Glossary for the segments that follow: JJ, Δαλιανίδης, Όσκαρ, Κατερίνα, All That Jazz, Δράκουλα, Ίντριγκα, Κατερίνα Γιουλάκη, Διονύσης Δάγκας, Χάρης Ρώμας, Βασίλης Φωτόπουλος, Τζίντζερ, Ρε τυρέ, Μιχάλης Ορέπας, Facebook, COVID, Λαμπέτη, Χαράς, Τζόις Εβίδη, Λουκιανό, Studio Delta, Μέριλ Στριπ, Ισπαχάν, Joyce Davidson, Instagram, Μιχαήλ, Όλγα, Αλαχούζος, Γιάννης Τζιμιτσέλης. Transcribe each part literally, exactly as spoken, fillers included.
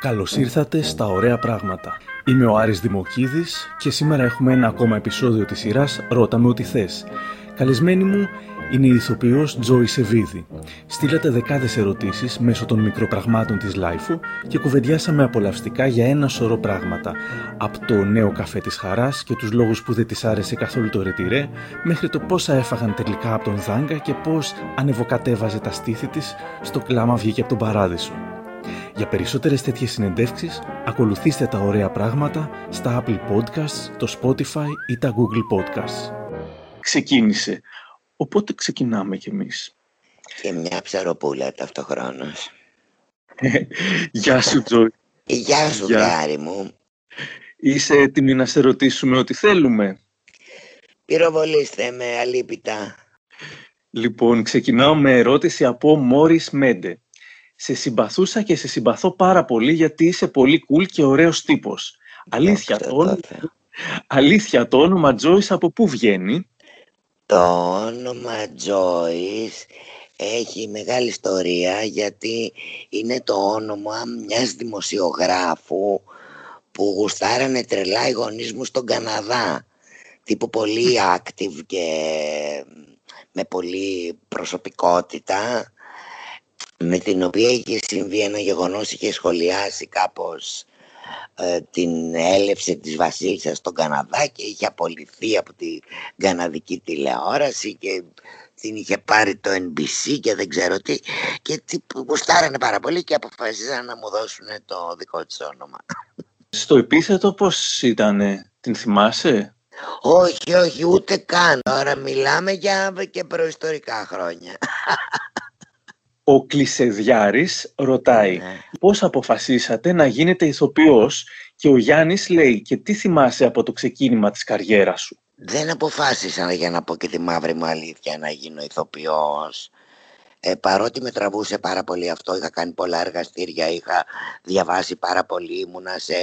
Καλώς ήρθατε στα Ωραία Πράγματα. Είμαι ο Άρης Δημοκίδης και σήμερα έχουμε ένα ακόμα επεισόδιο της σειράς «Ρώτα με ό,τι θες». Καλεσμένη μου είναι η ηθοποιός Τζόις Εβίδη. Στείλατε δεκάδες ερωτήσεις μέσω των μικροπραγμάτων της Λάιφου και κουβεντιάσαμε απολαυστικά για ένα σωρό πράγματα. Από το νέο καφέ της Χαράς και τους λόγους που δεν της άρεσε καθόλου το Ρε Τυρέ, μέχρι το πόσα έφαγαν τελικά από τον Δάγκα και πώς ανεβοκατέβαζε τα στήθη της στο κλάμα βγήκε από τον Παράδεισο. Για περισσότερες τέτοιες συνεντεύξεις, ακολουθήστε τα Ωραία Πράγματα στα Apple Podcasts, το Spotify ή τα Google Podcasts. Ξεκίνησε. Οπότε ξεκινάμε κι εμείς. Και μια ψαροπούλα ταυτοχρόνως. Γεια σου, Τζόι. Γεια σου, Γάρη μου. Είσαι έτοιμη να σε ρωτήσουμε ό,τι θέλουμε? Πυροβολήστε με, αλίπητα. Λοιπόν, ξεκινάω με ερώτηση από Maurice Mende. Σε συμπαθούσα και σε συμπαθώ πάρα πολύ γιατί είσαι πολύ cool και ωραίος τύπος. Αλήθεια, το, το, το. Αλήθεια το όνομα Τζόις από πού βγαίνει? Το όνομα Τζόις έχει μεγάλη ιστορία γιατί είναι το όνομα μιας δημοσιογράφου που γουστάρανε τρελά οι γονείς μου στον Καναδά. Τύπου πολύ active και με πολύ προσωπικότητα, με την οποία είχε συμβεί ένα γεγονός, είχε σχολιάσει κάπως ε, την έλευση της βασίλισσας στον Καναδά και είχε απολυθεί από την καναδική τηλεόραση και την είχε πάρει το εν μπι σι και δεν ξέρω τι, και γουστάρανε πάρα πολύ και αποφασίσαν να μου δώσουν το δικό της όνομα. Στο επίθετο πώς ήτανε, την θυμάσαι? Όχι, όχι, ούτε καν. Τώρα μιλάμε για και προϊστορικά χρόνια. Ο Κλισεδιάρης ρωτάει, ναι, πώς αποφασίσατε να γίνετε ηθοποιός, και ο Γιάννης λέει, και τι θυμάσαι από το ξεκίνημα της καριέρας σου? Δεν αποφάσισα, για να πω και τη μαύρη μου αλήθεια, να γίνω ηθοποιός. Ε, παρότι με τραβούσε πάρα πολύ αυτό, είχα κάνει πολλά εργαστήρια, είχα διαβάσει πάρα πολύ, ήμουνα σε,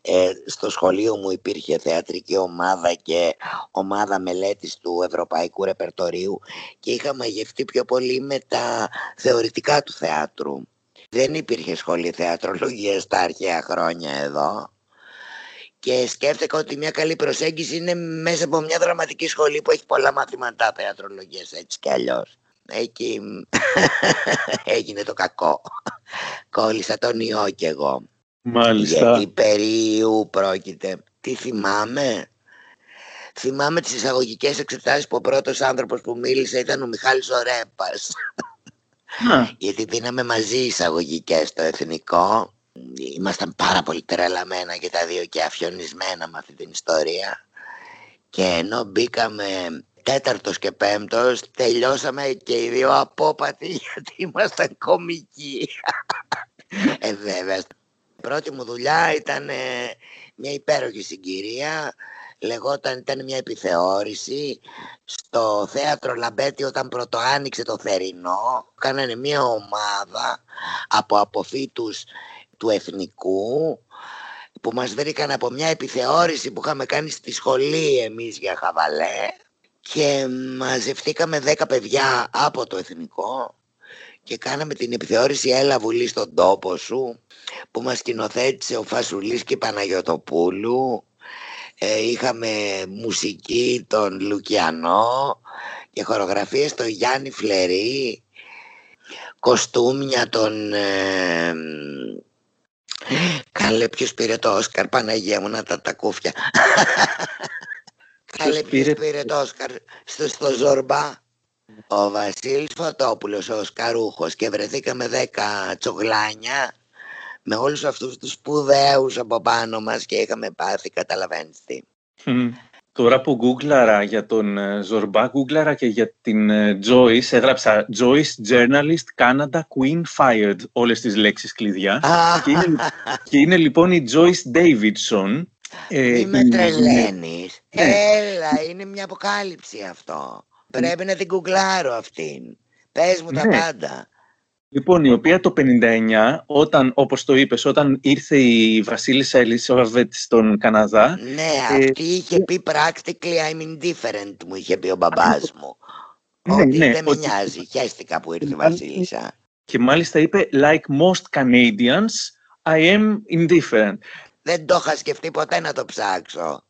ε, στο σχολείο μου υπήρχε θεατρική ομάδα και ομάδα μελέτης του Ευρωπαϊκού Ρεπερτορίου και είχα μαγευτεί πιο πολύ με τα θεωρητικά του θεάτρου. Δεν υπήρχε σχολή θεατρολογίας τα αρχαία χρόνια εδώ και σκέφτηκα ότι μια καλή προσέγγιση είναι μέσα από μια δραματική σχολή που έχει πολλά μαθηματά θεατρολογίας, έτσι κι αλλιώς. Εκεί έγινε το κακό. Κόλλησα τον ιό κι εγώ. Μάλιστα. Γιατί περίου πρόκειται. Τι θυμάμαι? Θυμάμαι τις εισαγωγικές εξετάσεις που ο πρώτος άνθρωπος που μίλησε ήταν ο Μιχάλης Ορέπας. Γιατί δίναμε μαζί εισαγωγικές στο εθνικό. Ήμασταν πάρα πολύ τρελαμένα και τα δύο και αφιονισμένα με αυτή την ιστορία. Και ενώ μπήκαμε τέταρτος και πέμπτος, τελειώσαμε και οι δύο απόπατοι γιατί ήμασταν κομικοί. Ε, βέβαια. Η πρώτη μου δουλειά ήταν ε, μια υπέροχη συγκυρία. Λεγόταν, ήταν μια επιθεώρηση στο θέατρο Λαμπέτη όταν πρωτοάνοιξε το θερινό. Κάνανε μια ομάδα από αποφύτους του εθνικού που μας βρήκαν από μια επιθεώρηση που είχαμε κάνει στη σχολή εμείς για χαβαλέ. Και μαζευτήκαμε δέκα παιδιά από το εθνικό και κάναμε την επιθεώρηση «Έλα Βουλή στον τόπο σου», που μας σκηνοθέτησε ο Φασουλής και η Παναγιωτοπούλου. Ε, είχαμε μουσική τον Λουκιανό και χορογραφίες τον Γιάννη Φλερί, κοστούμια τον... Ε, καλέ, ποιος πήρε το Όσκαρ, Παναγία μου, να τα, τα κούφια. Καλή πήρε... πήρε το Όσκαρ στο, στο Ζορμπά. Ο Βασίλης Φωτόπουλος, ο Οσκαρούχος, και βρεθήκαμε δέκα τσογλάνια με όλους αυτούς τους σπουδαίους από πάνω μας και είχαμε πάθει, καταλαβαίνεις τι. Mm. Τώρα που γκούγκλαρα για τον Ζορμπά, γκούγκλαρα και για την Joyce, έγραψα Joyce Journalist Canada Queen Fired, όλες τις λέξεις κλειδιά. και, είναι, και είναι λοιπόν η Joyce Davidson. Ε, Μη με τρελαίνεις. Ναι. Έλα, είναι μια αποκάλυψη αυτό. Πρέπει να την κουκλάρω αυτήν. Πες μου, ναι, τα πάντα. Λοιπόν, η οποία το πενήντα εννιά, όταν, όπως το είπες, όταν ήρθε η βασίλισσα Ελισάβετ στον Καναδά. Ναι, ε, αυτή είχε πει practically I'm indifferent, μου είχε πει ο μπαμπάς μου. Ναι, ότι ναι, δεν με νοιάζει, ότι... χαίστηκα που ήρθε η βασίλισσα. Και μάλιστα είπε like most Canadians I am indifferent. Δεν το είχα σκεφτεί ποτέ να το ψάξω.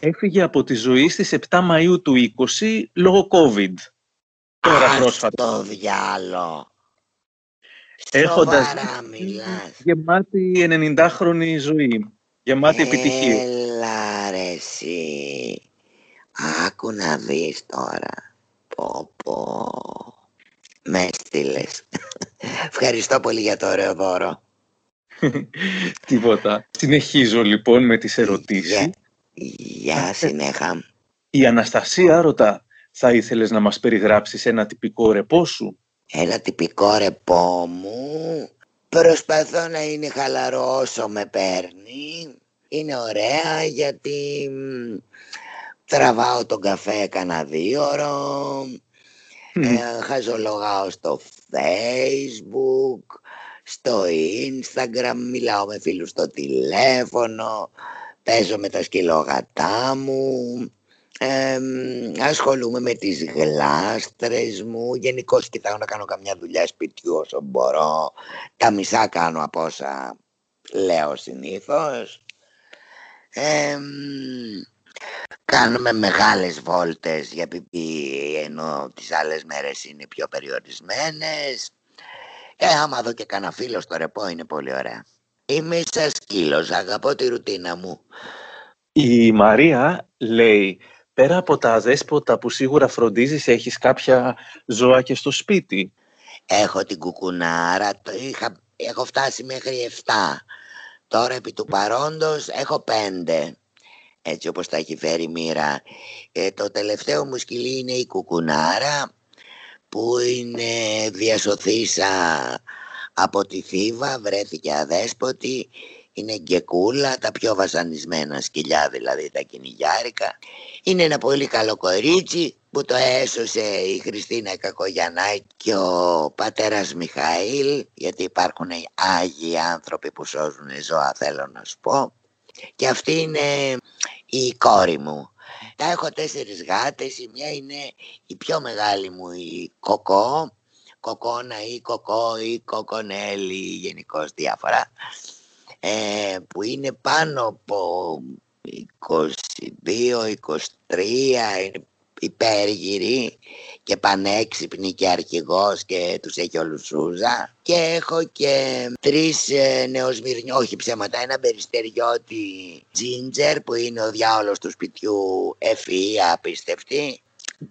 Έφυγε από τη ζωή στις εφτά Μαΐου του είκοσι λόγω COVID. Τώρα Άς πρόσφατα. Το διάλο. Έχοντας γεμάτη ενενηντάχρονη ζωή. Γεμάτη επιτυχία. Έλα ρε εσύ. Άκου να δεις τώρα. Πω πω. Με στείλες. Ευχαριστώ πολύ για το ωραίο δώρο. Τίποτα. Συνεχίζω λοιπόν με τις ερωτήσεις. Γεια συνέχα. Η Αναστασία ρωτά, θα ήθελες να μας περιγράψεις ένα τυπικό ρεπό σου? Ένα τυπικό ρεπό μου. Προσπαθώ να είναι χαλαρό όσο με παίρνει. Είναι ωραία γιατί τραβάω τον καφέ κανένα δύο ώρο. ε, χαζολογάω στο Facebook, στο Instagram, μιλάω με φίλους στο τηλέφωνο, παίζω με τα σκυλόγατά μου, ε, ασχολούμαι με τις γλάστρες μου, γενικώς κοιτάω να κάνω καμιά δουλειά σπιτιού όσο μπορώ, τα μισά κάνω από όσα λέω συνήθως. Ε, Κάνουμε μεγάλες βόλτες για πιπί, ενώ τις άλλες μέρες είναι πιο περιορισμένες. Ε, άμα δω και κανένα φίλο στο ρεπό είναι πολύ ωραία. Είμαι σαν σκύλος, αγαπώ τη ρουτίνα μου. Η Μαρία λέει, πέρα από τα αδέσποτα που σίγουρα φροντίζεις, έχεις κάποια ζώα και στο σπίτι? Έχω την κουκουνάρα, το είχα, έχω φτάσει μέχρι εφτά. Τώρα επί του παρόντος έχω πέντε. Έτσι όπως τα έχει φέρει η μοίρα. Ε, το τελευταίο μου σκυλί είναι η κουκουνάρα που είναι διασωθήσα από τη Θήβα, βρέθηκε αδέσποτη, είναι γκεκούλα, τα πιο βασανισμένα σκυλιά δηλαδή τα κυνηγιάρικα. Είναι ένα πολύ καλό κορίτσι που το έσωσε η Χριστίνα Κακογιαννάκη και ο πατέρας Μιχαήλ, γιατί υπάρχουν άγιοι άνθρωποι που σώζουν ζώα, θέλω να σου πω. Και αυτή είναι η κόρη μου. Τα έχω τέσσερις γάτες. Η μια είναι η πιο μεγάλη μου, η Κοκό, Κοκόνα ή Κοκό ή Κοκονέλη, γενικώς διάφορα, ε, που είναι πάνω από είκοσι δύο είκοσι τρία, είναι υπέργυρη και πανέξυπνη και αρχηγός και τους έχει όλους σούζα. Και έχω και τρεις ε, νεοσμυρνιώτες, όχι ψέματα, ένα περιστεριώτη τζίντζερ που είναι ο διάολος του σπιτιού, ευφυή, απίστευτη.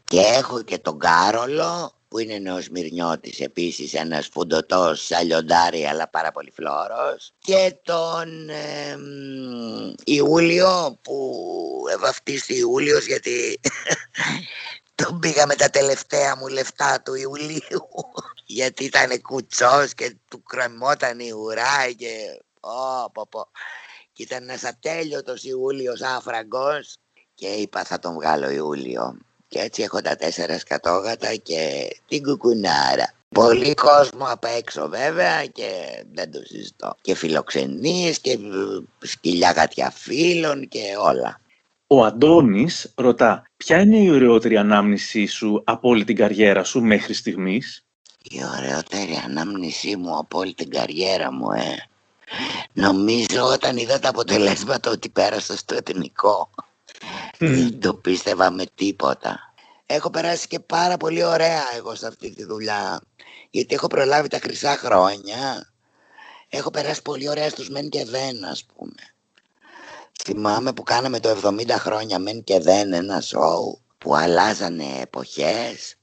Και έχω και τον Κάρολο που είναι νεοσμυρνιώτης επίσης, ένας φουντωτός σαλιοντάρι αλλά πάρα πολύ φλόρος. Και τον ε, ε, Ιούλιο που ευαυτίστη Ιούλιος γιατί... τον πήγα με τα τελευταία μου λεφτά του Ιουλίου γιατί ήταν κουτσός και του κρεμόταν η ουρά και, oh, πω, πω. Και ήταν ένας ατέλειωτος Ιούλιος άφραγκος και είπα θα τον βγάλω Ιούλιο. Και έτσι έχω τα τέσσερα σκατόγατα και την κουκουνάρα. Πολύ κόσμο απ' έξω βέβαια και δεν το συζητώ. Και φιλοξενίες και σκυλιά γατιά φίλων και όλα. Ο Αντώνης ρωτά, ποια είναι η ωραιότερη ανάμνησή σου από όλη την καριέρα σου μέχρι στιγμής? Η ωραιότερη ανάμνησή μου από όλη την καριέρα μου, ε. Νομίζω όταν είδα τα αποτελέσματα ότι πέρασα στο εθνικό. Δεν το πίστευα με τίποτα. Έχω περάσει και πάρα πολύ ωραία εγώ σε αυτή τη δουλειά. Γιατί έχω προλάβει τα χρυσά χρόνια. Έχω περάσει πολύ ωραία στους Μεν και Δέν, ας πούμε. Θυμάμαι που κάναμε το εβδομήντα χρόνια Μεν και Δέν ένα σοου που αλλάζανε εποχές.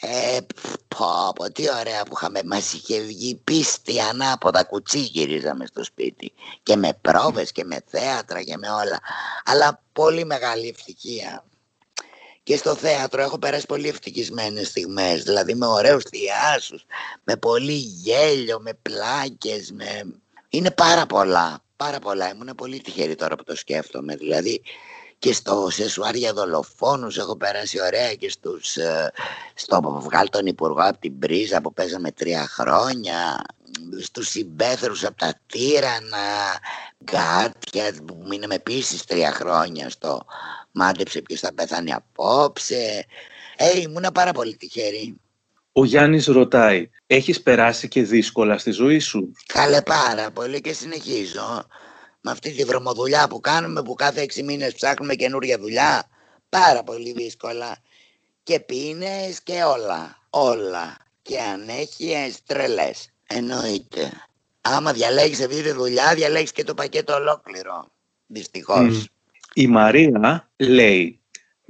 Ε, πω, πω, τι ωραία που είχαμε. Μας είχε βγει πίστη ανάποδα, κουτσί γυρίζαμε στο σπίτι. Και με πρόβες και με θέατρα και με όλα. Αλλά πολύ μεγάλη ευτυχία. Και στο θέατρο έχω περάσει πολύ ευτυχισμένες στιγμές. Δηλαδή με ωραίους θειάσους, με πολύ γέλιο, με πλάκες, με... Είναι πάρα πολλά. Πάρα πολλά. Ήμουν πολύ τυχερή τώρα που το σκέφτομαι. Δηλαδή και στο σεσουάρ για δολοφόνους έχω περάσει ωραία και στους, ε, στο Βγάλ τον Υπουργό από την Πρίζα που παίζαμε τρία χρόνια. Στους Συμπέθρους από τα Τύρανα. Κάτια που μείναμε επίσης τρία χρόνια στο Μάντεψε ποιος θα πεθάνει απόψε. Ε, ήμουν πάρα πολύ τυχερή. Ο Γιάννης ρωτάει, έχεις περάσει και δύσκολα στη ζωή σου? Καλέ, πάρα πολύ, και συνεχίζω. Με αυτή τη βρωμοδουλειά που κάνουμε, που κάθε έξι μήνες ψάχνουμε καινούρια δουλειά, πάρα πολύ δύσκολα. Και πίνες και όλα, όλα. Και αν έχεις τρελές, εννοείται. Άμα διαλέγεις αυτή τη δουλειά, διαλέγεις και το πακέτο ολόκληρο, δυστυχώς. Mm. Η Μαρία λέει,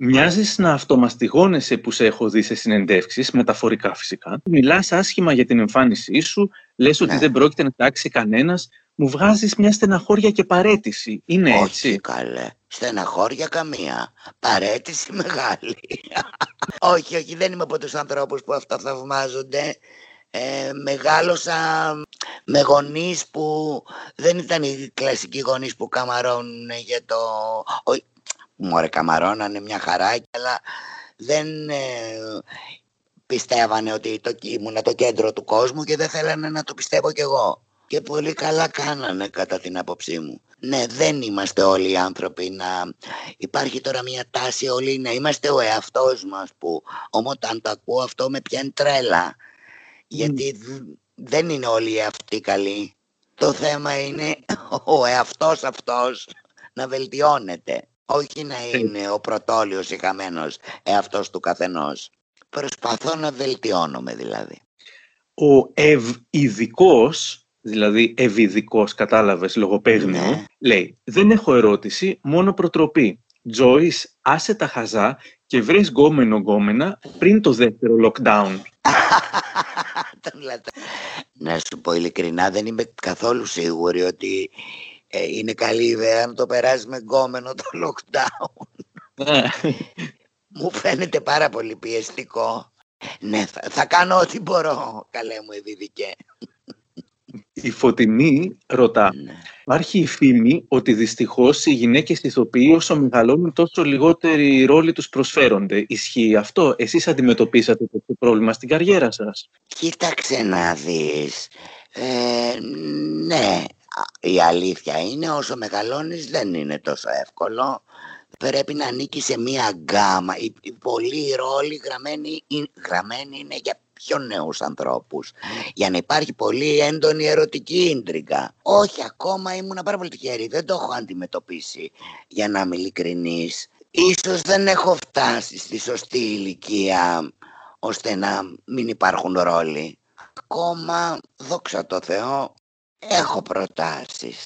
μοιάζεις να αυτομαστιγώνεσαι που σε έχω δει σε συνεντεύξεις, μεταφορικά φυσικά. Μιλάς άσχημα για την εμφάνισή σου, λες ότι ναι. δεν πρόκειται να τάξει κανένας. Μου βγάζεις μια στεναχώρια και παρέτηση. Είναι όχι, έτσι? Όχι καλέ. Στεναχώρια καμία. Παρέτηση μεγάλη. όχι, όχι. Δεν είμαι από τους ανθρώπους που αυτά θαυμάζονται. Ε, μεγάλωσα με γονείς που δεν ήταν οι κλασικοί γονείς που καμαρώνουν για το... Ο... Μωρέ, καμαρώνανε μια χαρά, αλλά δεν ε, πιστεύανε ότι το... ήμουν το κέντρο του κόσμου και δεν θέλανε να το πιστεύω κι εγώ. Και πολύ καλά κάνανε κατά την άποψή μου. Ναι, δεν είμαστε όλοι οι άνθρωποι να... Υπάρχει τώρα μια τάση όλοι να είμαστε ο εαυτός μας που... Όμως αν το ακούω αυτό με πιάνει τρέλα. Γιατί mm. δεν είναι όλοι οι αυτοί καλοί. Το θέμα είναι ο εαυτός αυτός να βελτιώνεται. Όχι να είναι ο πρωτόλιος ή χαμένος εαυτός του καθενός. Προσπαθώ να βελτιώνομαι δηλαδή. Ο ευηδικός... δηλαδή ευηδικός, κατάλαβες, λογοπαίγνιο, ναι. λέει «Δεν έχω ερώτηση, μόνο προτροπή. Τζόις, άσε τα χαζά και βρες γκόμενο γκόμενα πριν το δεύτερο lockdown». Να σου πω ειλικρινά, δεν είμαι καθόλου σίγουρη ότι ε, είναι καλή ιδέα να το περάσει με γκόμενο το lockdown. Μου φαίνεται πάρα πολύ πιεστικό. Ναι, θα, θα κάνω ό,τι μπορώ, καλέ μου ευηδικέ. Η Φωτεινή ρωτά, ναι. υπάρχει η φήμη ότι δυστυχώς οι γυναίκες ηθοποιοί όσο μεγαλώνουν τόσο λιγότεροι ρόλοι τους προσφέρονται. Ισχύει αυτό? Εσείς αντιμετωπίσατε το πρόβλημα στην καριέρα σας? Κοίταξε να δεις. Ε, ναι, η αλήθεια είναι όσο μεγαλώνεις δεν είναι τόσο εύκολο. Πρέπει να ανήκει σε μία γκάμα. Οι, οι πολλοί ρόλοι γραμμένοι, γραμμένοι είναι για πιο νέους ανθρώπους, για να υπάρχει πολύ έντονη ερωτική ίντριγκα. Όχι, ακόμα ήμουν πάρα πολύ τυχερή, δεν το έχω αντιμετωπίσει, για να είμαι ειλικρινής. Ίσως δεν έχω φτάσει στη σωστή ηλικία ώστε να μην υπάρχουν ρόλοι. Ακόμα, δόξα τω Θεώ, έχω προτάσεις.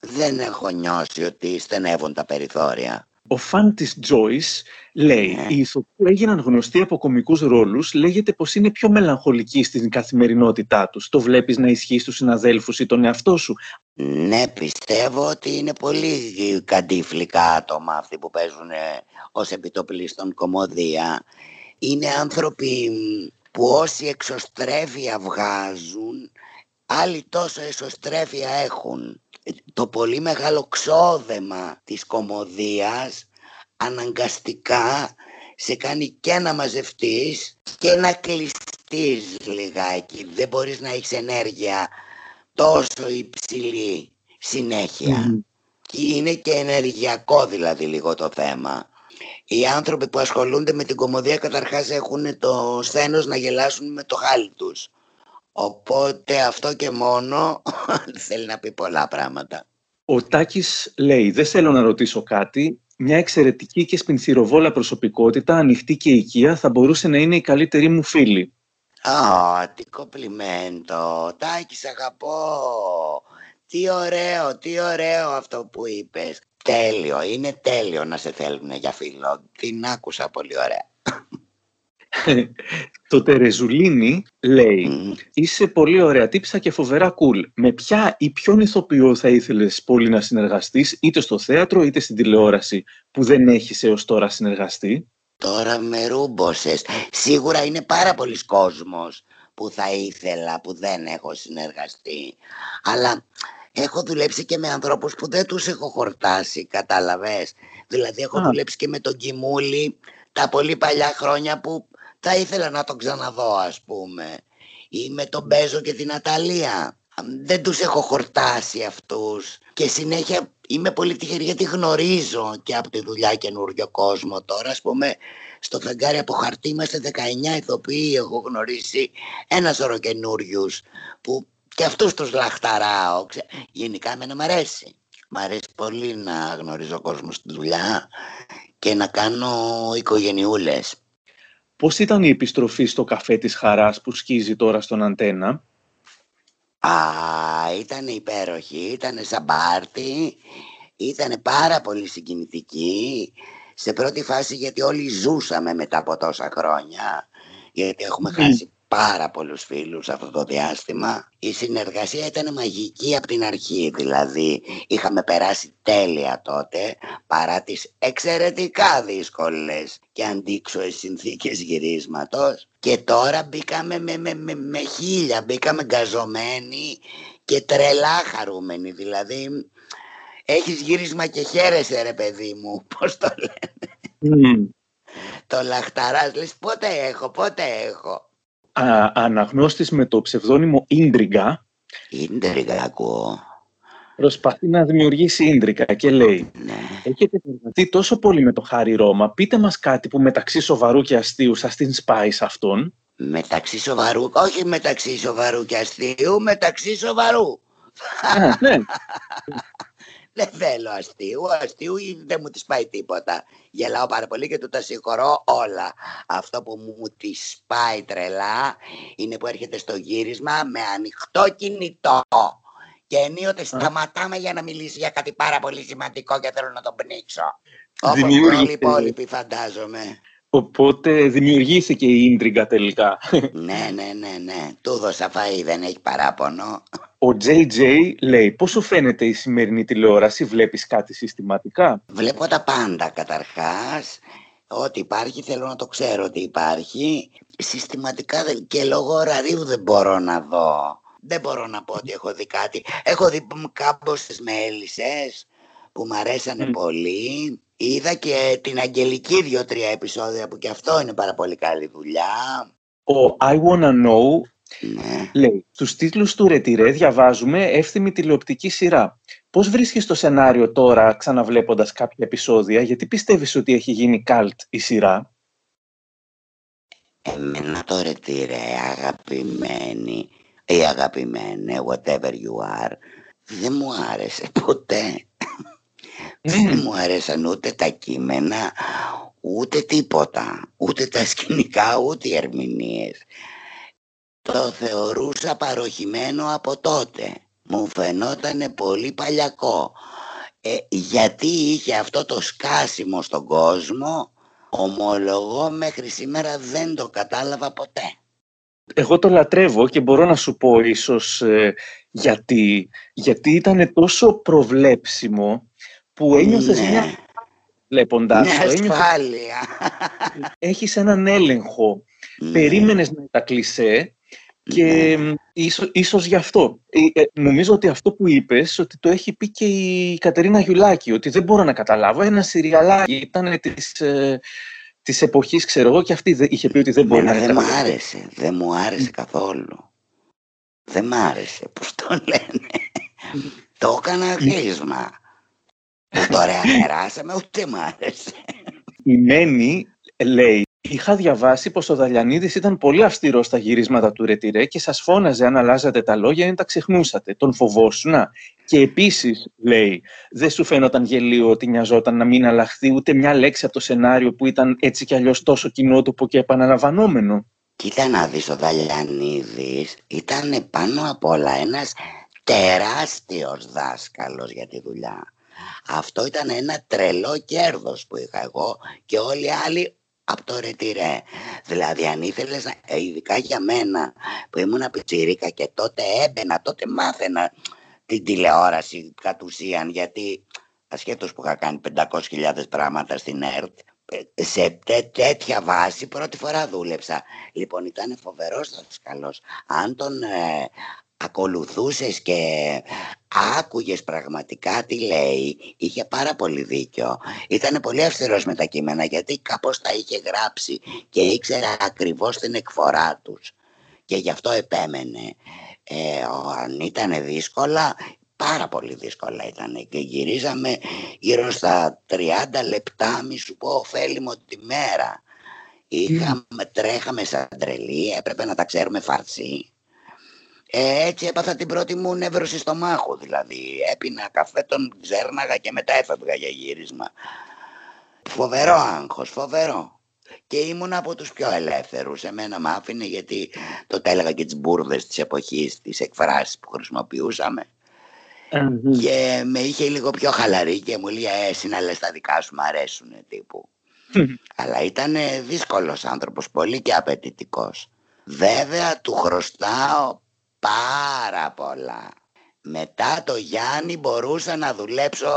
Δεν έχω νιώσει ότι στενεύουν τα περιθώρια. Ο φαν της Joyce λέει yeah. «Οι ηθοποιοί που έγιναν γνωστοί από κωμικούς ρόλους λέγεται πως είναι πιο μελαγχολικοί στην καθημερινότητά τους. Το βλέπεις να ισχύει στους συναδέλφους ή τον εαυτό σου?» Ναι, πιστεύω ότι είναι πολύ καντήφλικα άτομα αυτοί που παίζουν ως επιτοπλίστων κωμωδία. Είναι άνθρωποι που όσοι εξωστρέφεια βγάζουν, άλλοι τόσο εσωστρέφεια έχουν. Το πολύ μεγάλο ξόδεμα της κωμωδίας αναγκαστικά σε κάνει και να μαζευτείς και να κλειστείς λιγάκι. Δεν μπορείς να έχεις ενέργεια τόσο υψηλή συνέχεια. Mm. Και είναι και ενεργειακό δηλαδή λίγο το θέμα. Οι άνθρωποι που ασχολούνται με την κωμωδία καταρχάς έχουν το σθένος να γελάσουν με το χάλι τους. Οπότε αυτό και μόνο θέλει να πει πολλά πράγματα. Ο Τάκης λέει, δεν θέλω να ρωτήσω κάτι. Μια εξαιρετική και σπινθυροβόλα προσωπικότητα, ανοιχτή και οικία, θα μπορούσε να είναι η καλύτερη μου φίλη. Α, τι κομπλιμέντο. Τάκης, αγαπώ. Τι ωραίο, τι ωραίο αυτό που είπες. Τέλειο, είναι τέλειο να σε θέλουν για φίλο. Την άκουσα πολύ ωραία. Το Τερεζουλίνη λέει mm. «Είσαι πολύ ωραία τύψα και φοβερά cool. Με ποια ή ποιον ηθοποιό θα ήθελες πολύ να συνεργαστείς, είτε στο θέατρο είτε στην τηλεόραση, που δεν έχεις έως τώρα συνεργαστεί?» Τώρα με ρούμποσες. Σίγουρα είναι πάρα πολύς κόσμος που θα ήθελα, που δεν έχω συνεργαστεί. Αλλά έχω δουλέψει και με ανθρώπους που δεν τους έχω χορτάσει, κατάλαβες. Δηλαδή έχω Α. δουλέψει και με τον Κιμούλη τα πολύ παλιά χρόνια που θα ήθελα να τον ξαναδώ, ας πούμε. Ή με τον Μπέζο και την Αταλία. Δεν τους έχω χορτάσει αυτούς. Και συνέχεια είμαι πολύ τυχερή γιατί γνωρίζω και από τη δουλειά καινούριο κόσμο τώρα. Ας πούμε, στο φεγγάρι από χαρτί. Είμαστε δεκαεννιά ηθοποιοί, έχω γνωρίσει ένα σωρό καινούριους που και αυτούς τους λαχταράω. Γενικά εμένα μ' αρέσει. Μ' αρέσει πολύ να γνωρίζω κόσμο στη δουλειά και να κάνω οικογενειούλες. Πώς ήταν η επιστροφή στο καφέ της Χαράς που σκίζει τώρα στον Αντένα? Α, ήταν υπέροχη, ήταν σαν πάρτι, ήταν πάρα πολύ συγκινητική. Σε πρώτη φάση γιατί όλοι ζούσαμε μετά από τόσα χρόνια, γιατί έχουμε mm. χάσει πάρα πολλούς φίλους αυτό το διάστημα. Η συνεργασία ήταν μαγική από την αρχή, δηλαδή είχαμε περάσει τέλεια τότε παρά τις εξαιρετικά δύσκολες και αντίξωες συνθήκες γυρίσματος, και τώρα μπήκαμε με, με, με, με χίλια, μπήκαμε γκαζωμένοι και τρελά χαρούμενοι, δηλαδή έχεις γύρισμα και χαίρεσαι ρε παιδί μου, πώς το λένε. Mm. Το λαχταράς, λες πότε έχω, πότε έχω. Α, αναγνώστης με το ψευδόνυμο Ίντριγκα. Ίντριγκα ακούω. Προσπαθεί να δημιουργήσει Ίντριγκα και λέει ναι. Έχετε εργαστεί τόσο πολύ με το Χάρη Ρώμα. Πείτε μας κάτι που μεταξύ σοβαρού και αστείου σας την σπάει σε αυτόν. Μεταξύ σοβαρού, όχι μεταξύ σοβαρού και αστείου, μεταξύ σοβαρού. Α, ναι. Δεν θέλω αστείου, αστείου δεν μου τη πάει τίποτα. Γελάω πάρα πολύ και του τα συγχωρώ όλα. Αυτό που μου τη πάει τρελά είναι που έρχεται στο γύρισμα με ανοιχτό κινητό και ενίοτε σταματάμε για να μιλήσει για κάτι πάρα πολύ σημαντικό και θέλω να τον πνίξω. Όπως όλοι οι υπόλοιποι φαντάζομαι. Οπότε δημιουργήθηκε η Ίντριγκα τελικά. Ναι, ναι, ναι, ναι. Του δώσα φαΐ, δεν έχει παράπονο. Ο τζέι τζέι λέει, πώς σου φαίνεται η σημερινή τηλεόραση, βλέπεις κάτι συστηματικά? Βλέπω τα πάντα καταρχάς. Ό,τι υπάρχει θέλω να το ξέρω ότι υπάρχει. Συστηματικά και λόγω ωραρίου δεν μπορώ να δω. Δεν μπορώ να πω ότι έχω δει κάτι. Έχω δει κάμποσες μέλισσες που μ' αρέσανε mm. πολύ. Είδα και την Αγγελική δύο-τρία επεισόδια που και αυτό είναι πάρα πολύ καλή δουλειά. Ο I Wanna Know ναι. λέει, στους τίτλους του Ρε τυρέ διαβάζουμε εύθυμη τηλεοπτική σειρά. Πώς βρίσκεις το σενάριο τώρα ξαναβλέποντας κάποια επεισόδια, γιατί πιστεύεις ότι έχει γίνει cult η σειρά? Εμένα το Ρε τυρέ, αγαπημένη ή αγαπημένη, whatever you are, δεν μου άρεσε ποτέ. Δεν μου αρέσαν ούτε τα κείμενα, ούτε τίποτα, ούτε τα σκηνικά, ούτε οι ερμηνείες. Το θεωρούσα παροχημένο από τότε. Μου φαινότανε πολύ παλιακό. Ε, γιατί είχε αυτό το σκάσιμο στον κόσμο, ομολογώ μέχρι σήμερα δεν το κατάλαβα ποτέ. Εγώ το λατρεύω και μπορώ να σου πω ίσως ε, γιατί. Γιατί ήταν τόσο προβλέψιμο που ένιωθες ναι. μια βλέποντάς το. Ασφάλεια. Ένιωθες... Έχεις έναν έλεγχο. Ναι. Περίμενες να τα κλισέ και ναι. ίσως, ίσως γι' αυτό. Ε, νομίζω ότι αυτό που είπες, ότι το έχει πει και η Κατερίνα Γιουλάκη, ότι δεν μπορώ να καταλάβω. Ένα σιριαλάκι ήταν της, ε, της εποχής, ξέρω εγώ, και αυτή είχε πει ότι δεν μπορεί να καταλάβω. Δεν μ' άρεσε. Δεν μου άρεσε καθόλου. Δεν μ' άρεσε, πώς το λένε. Το έκανα κλείσμα. Τώρα περάσαμε, ούτε μ' άρεσε. Η Μένη λέει, είχα διαβάσει πως ο Δαλιανίδης ήταν πολύ αυστηρός στα γυρίσματα του Ρε τυρέ και σας φώναζε αν αλλάζατε τα λόγια ή αν τα ξεχνούσατε. Τον φοβόσουνα? Και επίσης, λέει, δεν σου φαίνονταν γελίο ότι νοιαζόταν να μην αλλάχθει ούτε μια λέξη από το σενάριο που ήταν έτσι κι αλλιώς τόσο κοινότοπο και επαναλαμβανόμενο? Κοίτα να δεις, ο Δαλιανίδης ήταν πάνω απ' όλα ένας τεράστιος δάσκαλος για τη δουλειά. Αυτό ήταν ένα τρελό κέρδος που είχα εγώ και όλοι οι άλλοι από το Ρε τυρέ. Δηλαδή αν ήθελες, να... ειδικά για μένα που ήμουν πιτσιρίκα και τότε έμπαινα, τότε μάθαινα την τηλεόραση κατ' ουσίαν, γιατί ασχέτως που είχα κάνει πεντακόσιες χιλιάδες πράγματα στην ΕΡΤ, σε τέ, τέτοια βάση πρώτη φορά δούλεψα. Λοιπόν, ήταν φοβερός δασκαλός. Αν τον... Ε, ακολουθούσες και άκουγες πραγματικά τι λέει, είχε πάρα πολύ δίκιο. Ήταν πολύ αυστηρός με τα κείμενα γιατί κάπως τα είχε γράψει και ήξερα ακριβώς την εκφορά τους και γι' αυτό επέμενε. Ε, αν ήταν δύσκολα, πάρα πολύ δύσκολα ήταν και γυρίζαμε γύρω στα τριάντα λεπτά, μη σου πω ωφέλιμο τη μέρα. Είχαμε, τρέχαμε σαν τρελή, έπρεπε να τα ξέρουμε φαρσί. Ε, έτσι έπαθα την πρώτη μου νεύρωση στο μάχο, δηλαδή έπινα καφέ, τον ξέρναγα και μετά έφευγα για γύρισμα. Φοβερό άγχος, φοβερό. Και ήμουν από τους πιο ελεύθερους. Εμένα μ' άφηνε γιατί το έλεγα και τις μπούρδες της εποχής, τις εκφράσεις που χρησιμοποιούσαμε. Mm-hmm. Και με είχε λίγο πιο χαλαρή και μου λέει εσύ να λες τα δικά σου, μ' αρέσουνε τύπου. Mm-hmm. Αλλά ήταν δύσκολος άνθρωπος, πολύ και απαιτητικός. Βέβαια του χρωστάω πάρα πολλά. Μετά το Γιάννη μπορούσα να δουλέψω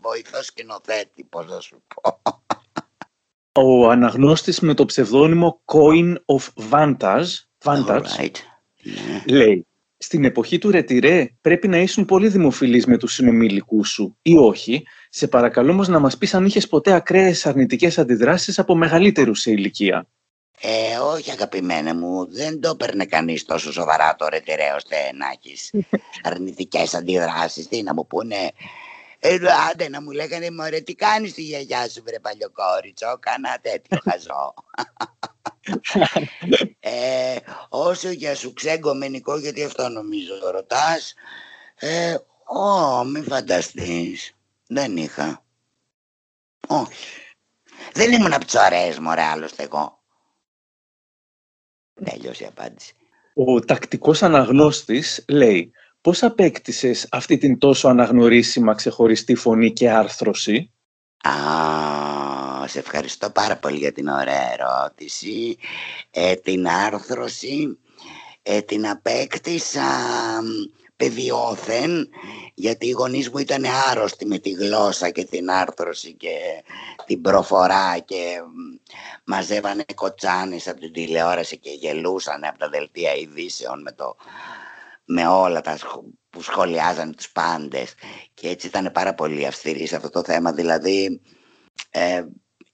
βοηθός σκηνοθέτη, πώς θα σου πω. Ο αναγνώστης με το ψευδώνυμο Coin of Vantage, Vantage right. λέει στην εποχή του Ρε τυρέ πρέπει να ήσουν πολύ δημοφιλής με τους συνομιλικούς σου ή όχι. Σε παρακαλώ όμως να μας πεις αν είχες ποτέ ακραίες αρνητικές αντιδράσεις από μεγαλύτερους σε ηλικία. Ε, όχι αγαπημένα μου, δεν το παίρνε κανείς τόσο σοβαρά το Ρε τυρέ ώστε να έχεις αρνητικές αντιδράσεις. Τι να μου πούνε, ε, άντε να μου λέγανε μωρέ τι κάνεις τη γιαγιά σου βρε παλιοκόριτσο, κάνα τέτοιο χαζό. ε, όσο για σου ξέγκομενικό, γιατί αυτό νομίζω ρωτάς, ε, ω, μη φανταστείς, δεν είχα. Όχι, δεν ήμουν από τις ωραίες μωρέ άλλωστε εγώ. Τέλειωσε η απάντηση. Ο τακτικός αναγνώστης λέει πώς απέκτησες αυτή την τόσο αναγνωρίσιμα ξεχωριστή φωνή και άρθρωση. Α, σε ευχαριστώ πάρα πολύ για την ωραία ερώτηση. Ε, την άρθρωση ε, την απέκτησα παιδιόθεν, γιατί οι γονείς μου ήταν άρρωστοι με τη γλώσσα και την άρθρωση και την προφορά και μαζεύανε κοτσάνες από την τηλεόραση και γελούσανε από τα δελτία ειδήσεων με, το, με όλα τα που σχολιάζαν τους πάντες και έτσι ήταν πάρα πολύ αυστηροί σε αυτό το θέμα, δηλαδή ε,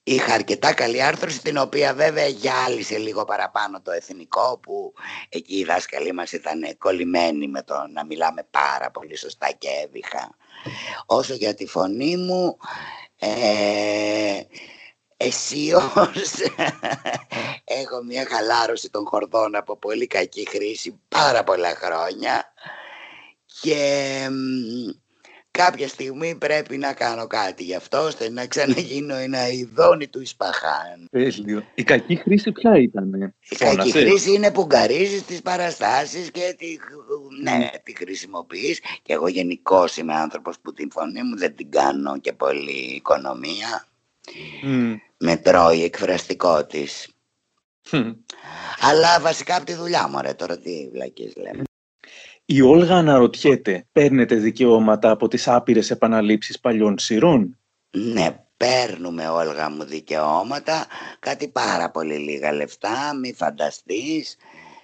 είχα αρκετά καλή άρθρωση, την οποία βέβαια γυάλισε λίγο παραπάνω το εθνικό, που εκεί οι δάσκαλοι μας ήταν κολλημένοι με το να μιλάμε πάρα πολύ σωστά και έβυχα. Όσο για τη φωνή μου, ε, αισίως έχω μια χαλάρωση των χορδών από πολύ κακή χρήση πάρα πολλά χρόνια και... κάποια στιγμή πρέπει να κάνω κάτι γι' αυτό, ώστε να ξαναγίνω ένα ειδόνι του Ισπαχάν. Τέλειο. Η κακή χρήση ποια ήταν? Η κακή χρήση είναι που γκαρίζεις τις παραστάσεις και τη, ναι, τη χρησιμοποιείς. Και εγώ γενικώς είμαι άνθρωπος που την φωνή μου δεν την κάνω και πολύ οικονομία. Mm. Με τρώει η εκφραστικό της. Mm. Αλλά βασικά από τη δουλειά μου, ρε, τώρα τι βλακείς λέμε. Η Όλγα αναρωτιέται, παίρνετε δικαιώματα από τις άπειρες επαναλήψεις παλιών σειρών? Ναι, παίρνουμε Όλγα μου δικαιώματα, κάτι πάρα πολύ λίγα λεφτά, μη φανταστείς.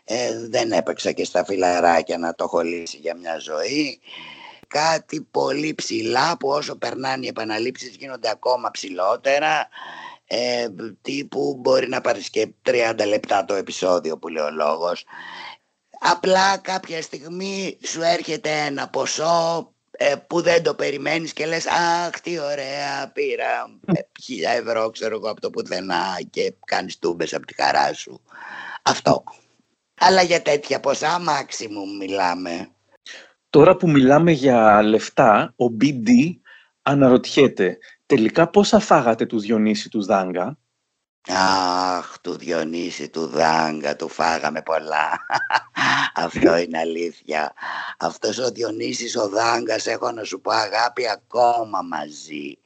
Ε, δεν έπαιξα και στα φιλαράκια να το έχω λύσει για μια ζωή. Κάτι πολύ ψηλά που όσο περνάνε οι επαναλήψεις γίνονται ακόμα ψηλότερα. Ε, τύπου μπορεί να πάρεις και τριάντα λεπτά το επεισόδιο που λέει ο λόγος. Απλά κάποια στιγμή σου έρχεται ένα ποσό ε, που δεν το περιμένεις και λες «Αχ, τι ωραία, πήρα χίλια ευρώ, ξέρω εγώ, από το πουθενά» και κάνεις τούμπες από τη χαρά σου. Αυτό. Αλλά για τέτοια ποσά, maximum μιλάμε. Τώρα που μιλάμε για λεφτά, ο μπι ντι αναρωτιέται «Τελικά πόσα φάγατε του Διονύση του Δάγκα?» Αχ, του Διονύση, του Δάγκα, του φάγαμε πολλά. Αυτό είναι αλήθεια. Αυτός ο Διονύσης, ο Δάγκας, έχω να σου πω αγάπη, ακόμα μαζί.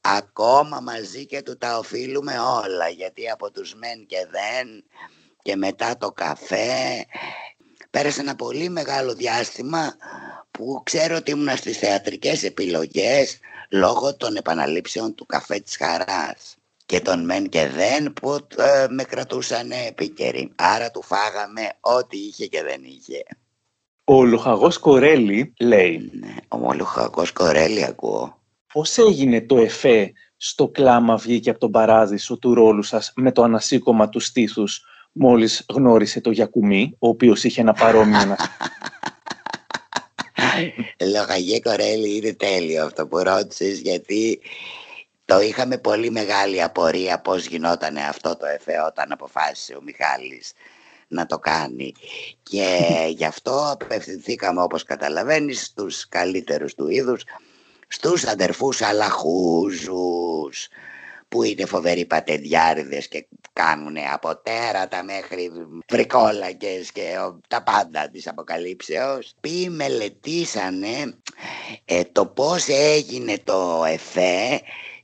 Ακόμα μαζί και του τα οφείλουμε όλα, γιατί από τους μεν και δεν και μετά το καφέ. Πέρασε ένα πολύ μεγάλο διάστημα που ξέρω ότι ήμουν στις θεατρικές επιλογές λόγω των επαναλήψεων του καφέ της Χαράς. Και τον μεν και δεν που ε, με κρατούσαν επίκαιροι. Άρα του φάγαμε ό,τι είχε και δεν είχε. Ο Λοχαγός Κορέλη λέει. Ναι, ο Λοχαγός Κορέλη ακούω. Πώς έγινε το εφέ στο κλάμα βγήκε από τον παράδεισο του ρόλου σας με το ανασήκωμα του στήθους μόλις γνώρισε το Γιακουμί, ο οποίος είχε ένα παρόμοιο. Λοχαγέ Κορέλη, είναι τέλειο αυτό που ρώτησες, γιατί... Το είχαμε πολύ μεγάλη απορία πώς γινόταν αυτό το εφέ όταν αποφάσισε ο Μιχάλης να το κάνει. Και γι' αυτό απευθυνθήκαμε, όπως καταλαβαίνεις, στους καλύτερους του είδους, στους αδερφούς Αλαχούζους, που είναι φοβεροί πατεντιάριδες και κάνουν από τέρατα μέχρι βρικόλακες και τα πάντα της αποκαλύψεως. Ποιοι μελετήσανε ε, το πώς έγινε το εφέ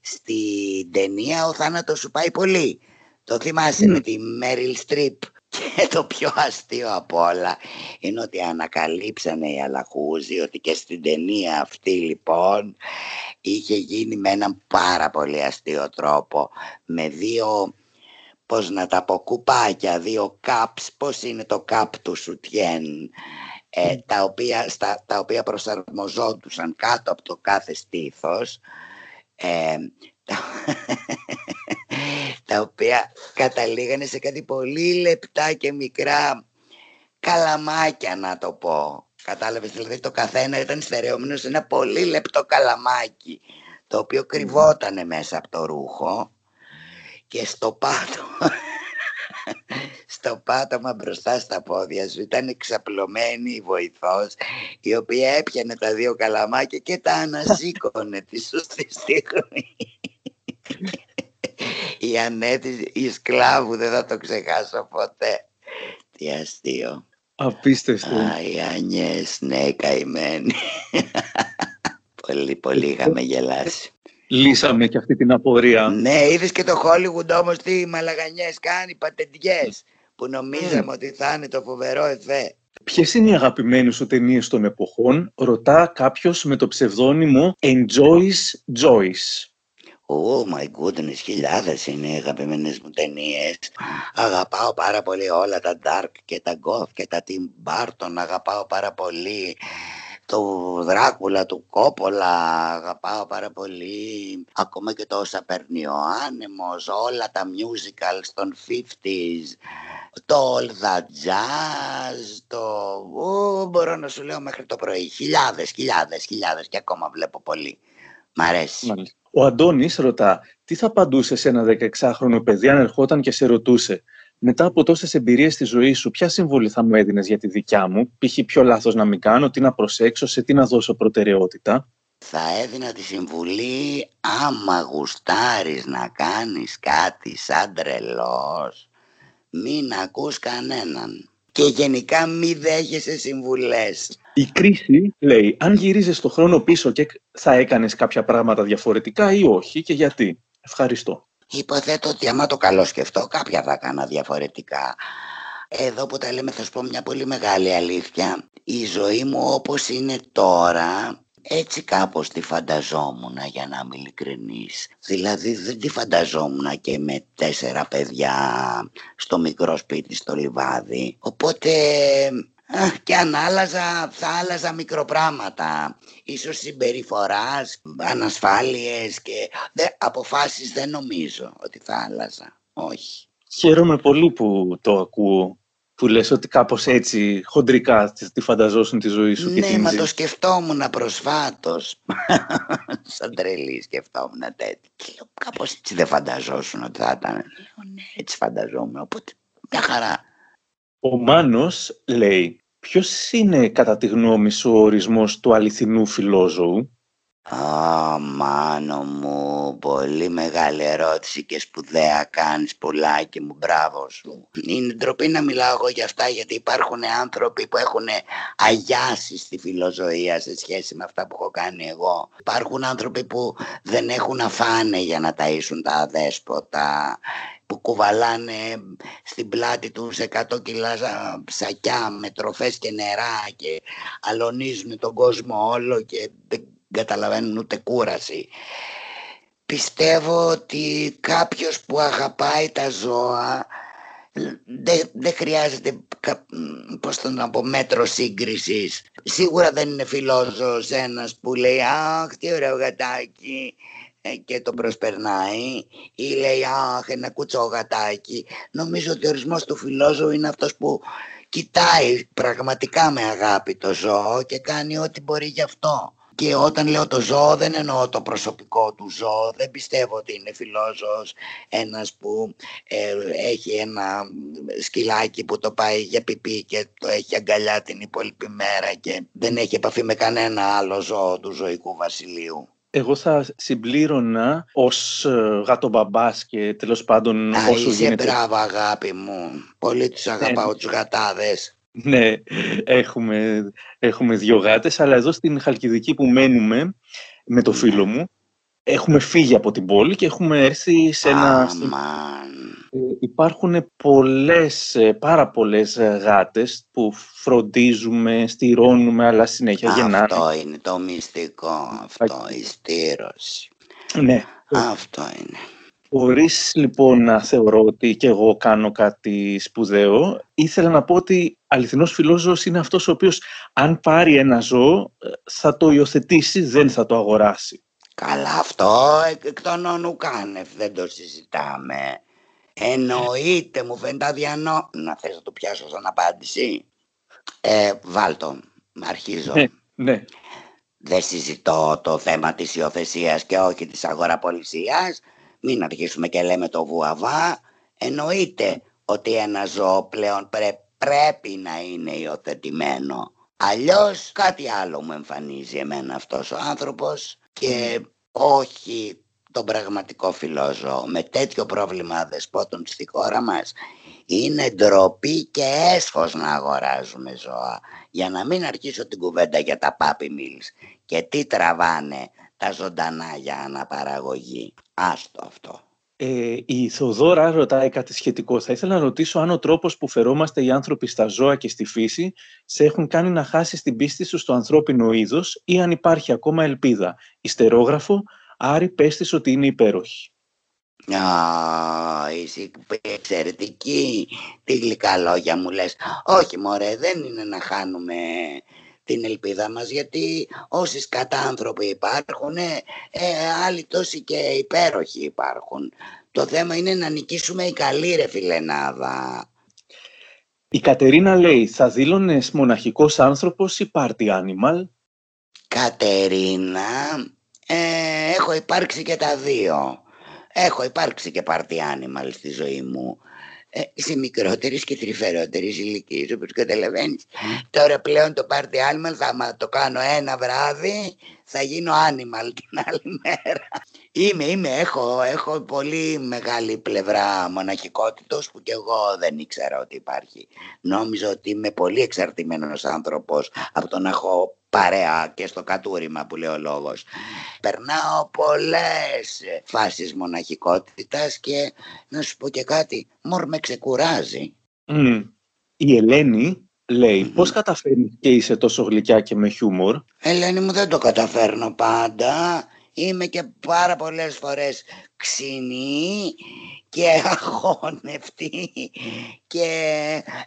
στην ταινία «Ο θάνατος σου πάει πολύ». Το θυμάσαι mm. με τη Μέριλ Στριπ. Και το πιο αστείο από όλα είναι ότι ανακαλύψανε οι Αλαχούζοι ότι και στην ταινία αυτή λοιπόν είχε γίνει με έναν πάρα πολύ αστείο τρόπο, με δύο, πώς να τα πω, κουπάκια, δύο καπς, πώς είναι το καπ του σουτιέν, ε, τα, οποία, στα, τα οποία προσαρμοζόντουσαν κάτω από το κάθε στήθος, ε, τα... τα οποία καταλήγανε σε κάτι πολύ λεπτά και μικρά καλαμάκια, να το πω. Κατάλαβες, δηλαδή το καθένα ήταν στερεόμενο σε ένα πολύ λεπτό καλαμάκι, το οποίο κρυβότανε μέσα από το ρούχο, και στο πάτωμα, στο πάτωμα μπροστά στα πόδια σου ήταν εξαπλωμένη η βοηθός, η οποία έπιανε τα δύο καλαμάκια και τα ανασήκωνε τη σωστή στιγμή. Η Ανέτη, η σκλάβου, δεν θα το ξεχάσω ποτέ. Τι αστείο. Απίστευτο. Α, οι Ανιές, ναι, καημένοι. Πολύ, πολύ είχαμε γελάσει. Λύσαμε και αυτή την απορία. Ναι, είδες και το Hollywood όμως τι μαλαγανιές κάνει, πατεντιές, που νομίζαμε mm. ότι θα είναι το φοβερό εφέ. Ποιες είναι οι αγαπημένες σου ταινίες των εποχών, ρωτά κάποιος με το ψευδόνυμο Enjoys Joyce. Oh my goodness, χιλιάδες είναι οι αγαπημένες μου ταινίες. Αγαπάω πάρα πολύ όλα τα dark και τα goth και τα Tim Burton. Αγαπάω πάρα πολύ το Δράκουλα του Κόπολα. Αγαπάω πάρα πολύ ακόμα και το όσα παίρνει ο άνεμος, όλα τα musicals των πενήντα, το All That Jazz, το... Oh, μπορώ να σου λέω μέχρι το πρωί. Χιλιάδες, χιλιάδες, χιλιάδες, και ακόμα βλέπω πολύ. Μ' αρέσει. Μάλιστα. Ο Αντώνης ρωτά, τι θα απαντούσε σε ένα δεκαεξάχρονο παιδί αν ερχόταν και σε ρωτούσε, μετά από τόσες εμπειρίες στη ζωή σου, ποια συμβουλή θα μου έδινες για τη δικιά μου, π.χ. ποιο λάθος να μην κάνω, τι να προσέξω, σε τι να δώσω προτεραιότητα? Θα έδινα τη συμβουλή, άμα γουστάρεις να κάνεις κάτι σαν τρελός, μην ακούς κανέναν. Και γενικά μη δέχεσαι συμβουλές. Η κρίση λέει, αν γυρίζεις το χρόνο πίσω, και θα έκανες κάποια πράγματα διαφορετικά ή όχι, και γιατί? Ευχαριστώ. Υποθέτω ότι άμα το καλό σκεφτώ, κάποια θα έκανα διαφορετικά. Εδώ που τα λέμε θα σου πω μια πολύ μεγάλη αλήθεια. Η ζωή μου όπως είναι τώρα, έτσι κάπως τη φανταζόμουν, για να είμαι ειλικρινής. Δηλαδή δεν τη φανταζόμουν και με τέσσερα παιδιά στο μικρό σπίτι στο Λιβάδι. Οπότε... και αν άλλαζα, θα άλλαζα μικροπράγματα, ίσως συμπεριφοράς, ανασφάλειες και δε, αποφάσεις δεν νομίζω ότι θα άλλαζα, όχι. Χαίρομαι πολύ που το ακούω, που λες ότι κάπως έτσι χοντρικά τη φανταζόσουν τη ζωή σου. Ναι, και μα το σκεφτόμουν προσφάτως, σαν τρελή σκεφτόμουν τέτοιο. Και λέω, κάπως έτσι δεν φανταζόσουν ότι θα ήταν. Λέω, ναι, έτσι φανταζόμουν, οπότε μια χαρά. Ο Μάνος λέει, ποιος είναι κατά τη γνώμη σου ο ορισμός του αληθινού φιλόζωου? Α, Μάνο μου, πολύ μεγάλη ερώτηση και σπουδαία κάνεις, πουλάκι μου, μπράβο σου. Είναι ντροπή να μιλάω εγώ για αυτά, γιατί υπάρχουν άνθρωποι που έχουν αγιάσει στη φιλοζωία σε σχέση με αυτά που έχω κάνει εγώ. Υπάρχουν άνθρωποι που δεν έχουν να φάνε για να ταΐσουν τα αδέσποτα, που κουβαλάνε στην πλάτη τους εκατό κιλά σακιά με τροφές και νερά και αλωνίζουν τον κόσμο όλο και δεν καταλαβαίνουν ούτε κούραση. Πιστεύω ότι κάποιος που αγαπάει τα ζώα δεν δε χρειάζεται, πώς το να πω, μέτρο σύγκρισης. Σίγουρα δεν είναι φιλόζωος ένας που λέει «Αχ, τι ωραίο γατάκι» και τον προσπερνάει, ή λέει «Αχ, ένα κουτσό γατάκι». Νομίζω ότι ο ορισμός του φιλόζωου είναι αυτός που κοιτάει πραγματικά με αγάπη το ζώο και κάνει ό,τι μπορεί γι' αυτό. Και όταν λέω το ζώο δεν εννοώ το προσωπικό του ζώο. Δεν πιστεύω ότι είναι φιλόζωος ένας που ε, έχει ένα σκυλάκι που το πάει για πιπί και το έχει αγκαλιά την υπόλοιπη μέρα και δεν έχει επαφή με κανένα άλλο ζώο του ζωικού βασιλείου. Εγώ θα συμπλήρωνα ως γατομπαμπάς και τέλος πάντων όσο γίνεται. Α, είσαι γίνεται... μπράβο αγάπη μου. Πολύ τους αγαπάω τους γατάδες. Ναι, έχουμε, έχουμε δύο γάτες, αλλά εδώ στην Χαλκιδική που μένουμε με το φίλο μου έχουμε φύγει από την πόλη και έχουμε έρθει σε ένα... Oh, υπάρχουν πολλές, πάρα πολλές γάτες που φροντίζουμε, στηρώνουμε, αλλά συνέχεια γεννάμε. Αυτό είναι το μυστικό, αυτό η στήρωση. Ναι. Αυτό είναι. Χωρίς λοιπόν να θεωρώ ότι και εγώ κάνω κάτι σπουδαίο, ήθελα να πω ότι αληθινός φιλόζωος είναι αυτός ο οποίος αν πάρει ένα ζώο θα το υιοθετήσει, δεν θα το αγοράσει. Καλά, αυτό εκ των όνου κάνευ, δεν το συζητάμε. Εννοείται, μου φαίνεται αδιανό. Να θες να το πιάσω σαν απάντηση. Ε, βάλτο, αρχίζω. Ναι, ναι. Δεν συζητώ το θέμα της υιοθεσίας και όχι της αγοραπολισίας. Μην αρχίσουμε και λέμε το βουαβά. Εννοείται ότι ένα ζώο πλέον πρέ, πρέπει να είναι υιοθετημένο. Αλλιώς κάτι άλλο μου εμφανίζει εμένα αυτός ο άνθρωπος και όχι τον πραγματικό φιλόζωο. Με τέτοιο πρόβλημα δεσπότων στη χώρα μας είναι ντροπή και έσχος να αγοράζουμε ζώα. Για να μην αρχίσω την κουβέντα για τα puppy mills και τι τραβάνε τα ζωντανά για αναπαραγωγή. Άστο αυτό. Ε, η Θοδόρα ρωτάει κάτι σχετικό. Θα ήθελα να ρωτήσω αν ο τρόπος που φερόμαστε οι άνθρωποι στα ζώα και στη φύση σε έχουν κάνει να χάσεις την πίστη σου στο ανθρώπινο είδος ή αν υπάρχει ακόμα ελπίδα. Ιστερόγραφο, Άρη, πες της ότι είναι υπέροχη. Α, είσαι εξαιρετική. Τι γλυκά λόγια μου λες. Όχι μωρέ, δεν είναι να χάνουμε την ελπίδα μας, γιατί όσοι σκατά άνθρωποι υπάρχουν, ε, άλλοι τόσοι και υπέροχοι υπάρχουν. Το θέμα είναι να νικήσουμε η καλή ρε φιλενάδα. Η Κατερίνα λέει, θα δήλωνες μοναχικός άνθρωπος ή party animal? Κατερίνα, ε, έχω υπάρξει και τα δύο. Έχω υπάρξει και party animal στη ζωή μου. Σε μικρότερες και τρυφερότερες ηλικίες, όπως καταλαβαίνεις. Mm. Τώρα πλέον το party animal θα το κάνω ένα βράδυ, θα γίνω animal την άλλη μέρα. Είμαι, είμαι, έχω, έχω πολύ μεγάλη πλευρά μοναχικότητος που κι εγώ δεν ήξερα ότι υπάρχει. Νόμιζα ότι είμαι πολύ εξαρτημένος άνθρωπος από τον να έχω παρέα και στο κατούριμα που λέει ο λόγος. Περνάω πολλές φάσεις μοναχικότητας και να σου πω και κάτι, μωρ με ξεκουράζει. Mm. Η Ελένη λέει, mm-hmm. πώς καταφέρνεις και είσαι τόσο γλυκιά και με χιούμορ? Ελένη μου, δεν το καταφέρνω πάντα. Είμαι και πάρα πολλές φορές ξινή και αγχώνευτη και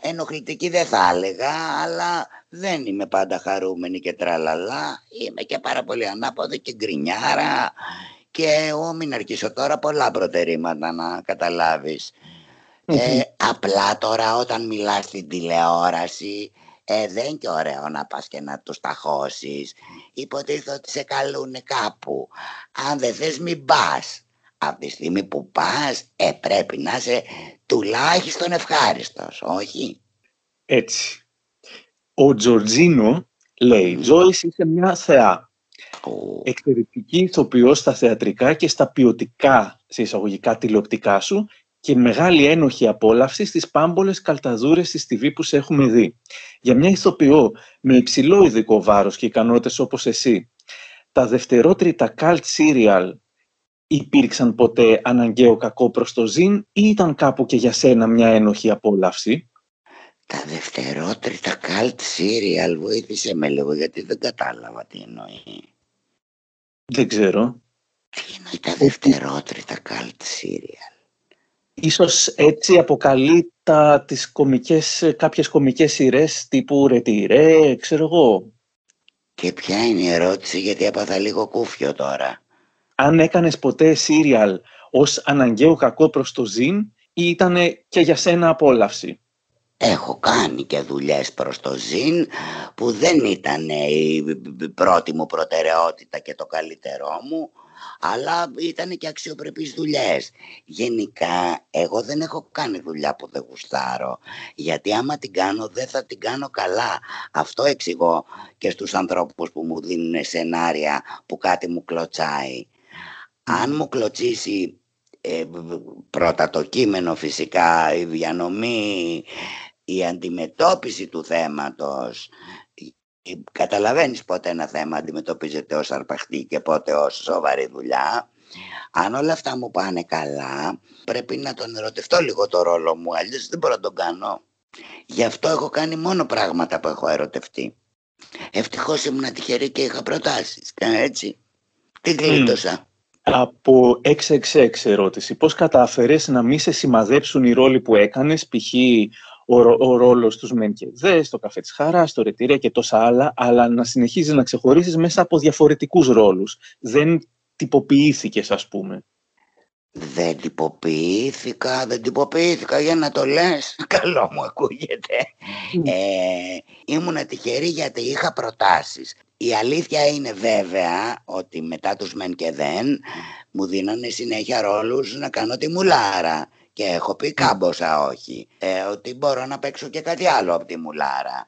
ενοχλητική δεν θα έλεγα, αλλά δεν είμαι πάντα χαρούμενη και τραλαλά. Είμαι και πάρα πολύ ανάποδη και γκρινιάρα και εγώ μην αρχίσω τώρα πολλά προτερήματα να καταλάβεις. Mm-hmm. Ε, απλά τώρα όταν μιλάς στην τηλεόραση... Ε, δεν είναι και ωραίο να πας και να τους ταχώσεις. Υποτίθεται ότι σε καλούν κάπου. Αν δεν θες μην πας. Από τη στιγμή που πας, ε, πρέπει να είσαι τουλάχιστον ευχάριστος, όχι? Έτσι. Ο Τζορτζίνο λέει, Τζόις είσαι μια θεά. Oh. Εξαιρετική ηθοποιός στα θεατρικά και στα ποιοτικά, σε εισαγωγικά τηλεοπτικά σου, και μεγάλη ένοχη απόλαυση στις πάμπολες καλταδούρες της τι βι που σε έχουμε δει. Για μια ηθοποιό με υψηλό ειδικό βάρος και ικανότητες όπως εσύ, τα δευτερότριτα cult serial υπήρξαν ποτέ αναγκαίο κακό προς το ζήν ή ήταν κάπου και για σένα μια ένοχη απόλαυση? Τα δευτερότριτα cult serial, βοήθησε με λίγο γιατί δεν κατάλαβα τι εννοεί. Δεν ξέρω. Τι εννοεί τα δευτερότριτα cult serial? Ίσως έτσι αποκαλεί τα, τις κομικές, κάποιες κομικές σειρές τύπου Ρε τυρέ, ξέρω εγώ. Και ποια είναι η ερώτηση, γιατί έπαθα λίγο κούφιο τώρα. Αν έκανες ποτέ serial ως αναγκαίο κακό προς το ζήν ή ήταν και για σένα απόλαυση? Έχω κάνει και δουλειές προς το ΖΙΝ που δεν ήταν η πρώτη μου προτεραιότητα και το καλύτερό μου, αλλά ήταν και αξιοπρεπείς δουλειές. Γενικά εγώ δεν έχω κάνει δουλειά που δεν γουστάρω, γιατί άμα την κάνω δεν θα την κάνω καλά. Αυτό εξηγώ και στους ανθρώπους που μου δίνουν σενάρια που κάτι μου κλωτσάει. Αν μου κλωτσίσει ε, πρώτα το κείμενο φυσικά, η διανομή, η αντιμετώπιση του θέματος. Καταλαβαίνεις πότε ένα θέμα αντιμετωπίζεται ως αρπαχτή και πότε ως σοβαρή δουλειά. Αν όλα αυτά μου πάνε καλά, πρέπει να τον ερωτευτώ λίγο το ρόλο μου, αλλιώς δεν μπορώ να τον κάνω. Γι' αυτό έχω κάνει μόνο πράγματα που έχω ερωτευτεί. Ευτυχώς ήμουν τυχερή και είχα προτάσεις, έτσι. Τι γλίτωσα. Mm. Από εξακόσια εξήντα έξι ερώτηση. Πώς κατάφερες να μην σε σημαδέψουν οι ρόλοι που έκανες, π.χ. ο, ρο, ο ρόλος τους Μεν και Δε, το Καφέ της Χαράς, το Ρε Τυρέ και τόσα άλλα, αλλά να συνεχίζεις να ξεχωρίσεις μέσα από διαφορετικούς ρόλους. Δεν τυποποιήθηκες, ας πούμε. Δεν τυποποιήθηκα, δεν τυποποιήθηκα, για να το λες. Καλό μου ακούγεται. ε, ήμουν τυχερή γιατί είχα προτάσεις. Η αλήθεια είναι βέβαια ότι μετά τους Μεν και Δεν μου δίνανε συνέχεια ρόλους να κάνω τη μουλάρα και έχω πει κάμποσα όχι, ε, ότι μπορώ να παίξω και κάτι άλλο από τη μουλάρα.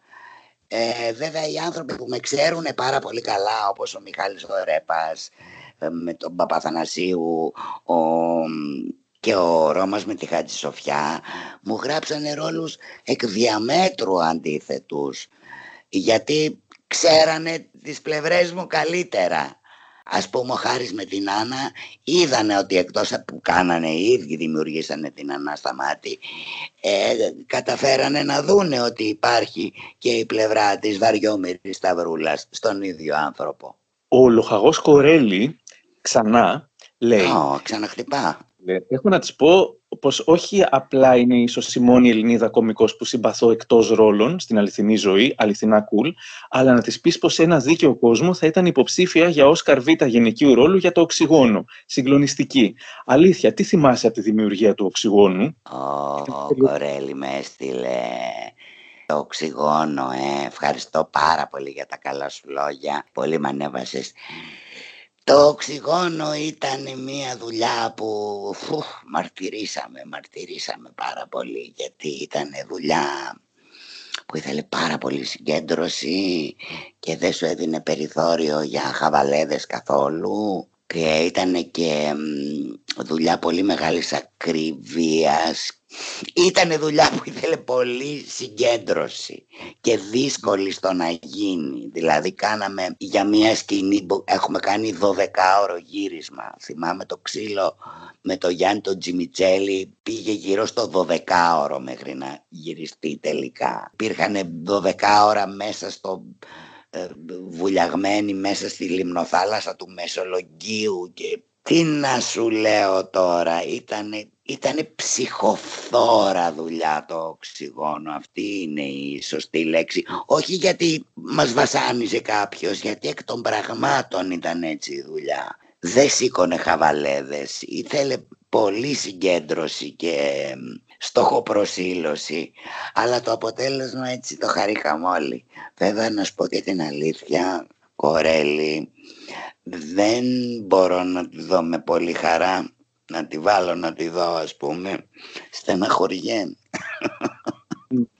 Ε, βέβαια οι άνθρωποι που με ξέρουν πάρα πολύ καλά, όπως ο Μιχάλης Ορέπας με τον Παπαθανασίου ο, και ο Ρώμας με τη Χάτζη Σοφιά, μου γράψανε ρόλους εκ διαμέτρου αντίθετους, γιατί ξέρανε τις πλευρές μου καλύτερα. Ας πούμε ο Χάρης με την Άννα, είδανε ότι εκτός από που κάνανε οι ίδιοι, δημιουργήσανε την Άννα στα μάτι, ε, καταφέρανε να δούνε ότι υπάρχει και η πλευρά της βαριόμυρης σταυρούλας στον ίδιο άνθρωπο. Ο Λοχαγός Κορέλη ξανά λέει... Ω, ξαναχτυπά. Έχω να της πω πως όχι απλά είναι ίσως η μόνη Ελληνίδα κωμικός που συμπαθώ εκτός ρόλων στην αληθινή ζωή, αληθινά cool, αλλά να της πεις πως ένα δίκαιο κόσμο θα ήταν υποψήφια για Όσκαρ Β γυναικείου ρόλου για το Οξυγόνο. Συγκλονιστική. Αλήθεια, τι θυμάσαι από τη δημιουργία του Οξυγόνου? Ο Κορέλη με έστειλε το Οξυγόνο, ε. Ευχαριστώ πάρα πολύ για τα καλά σου λόγια. Πολύ με ανέβασες. Το Οξυγόνο ήταν μια δουλειά που φου, μαρτυρήσαμε, μαρτυρήσαμε πάρα πολύ, γιατί ήταν δουλειά που ήθελε πάρα πολύ συγκέντρωση και δεν σου έδινε περιθώριο για χαβαλέδες καθόλου και ήταν και δουλειά πολύ μεγάλης ακρίβειας. Ήταν δουλειά που ήθελε πολύ συγκέντρωση και δύσκολη στο να γίνει. Δηλαδή κάναμε για μια σκηνή που έχουμε κάνει δωδεκάωρο γύρισμα. Θυμάμαι το ξύλο με το Γιάννη τον Τζιμιτσέλη, πήγε γύρω στο δωδεκάωρο μέχρι να γυριστεί τελικά. Υπήρχαν δωδεκάωρα μέσα στο... βουλιαγμένοι μέσα στη λιμνοθάλασσα του Μεσολογγίου και τι να σου λέω τώρα, ήτανε, ήτανε ψυχοφθόρα δουλειά το Οξυγόνο, αυτή είναι η σωστή λέξη, όχι γιατί μας βασάνιζε κάποιος, γιατί εκ των πραγμάτων ήταν έτσι η δουλειά, δεν σήκωνε χαβαλέδες, ήθελε πολύ συγκέντρωση και στοχοπροσήλωση, αλλά το αποτέλεσμα έτσι το χαρήκαμε όλοι. Βέβαια να σου πω και την αλήθεια, Κορέλη, δεν μπορώ να τη δω με πολύ χαρά, να τη βάλω να τη δω, ας πούμε, στεναχωριέμαι.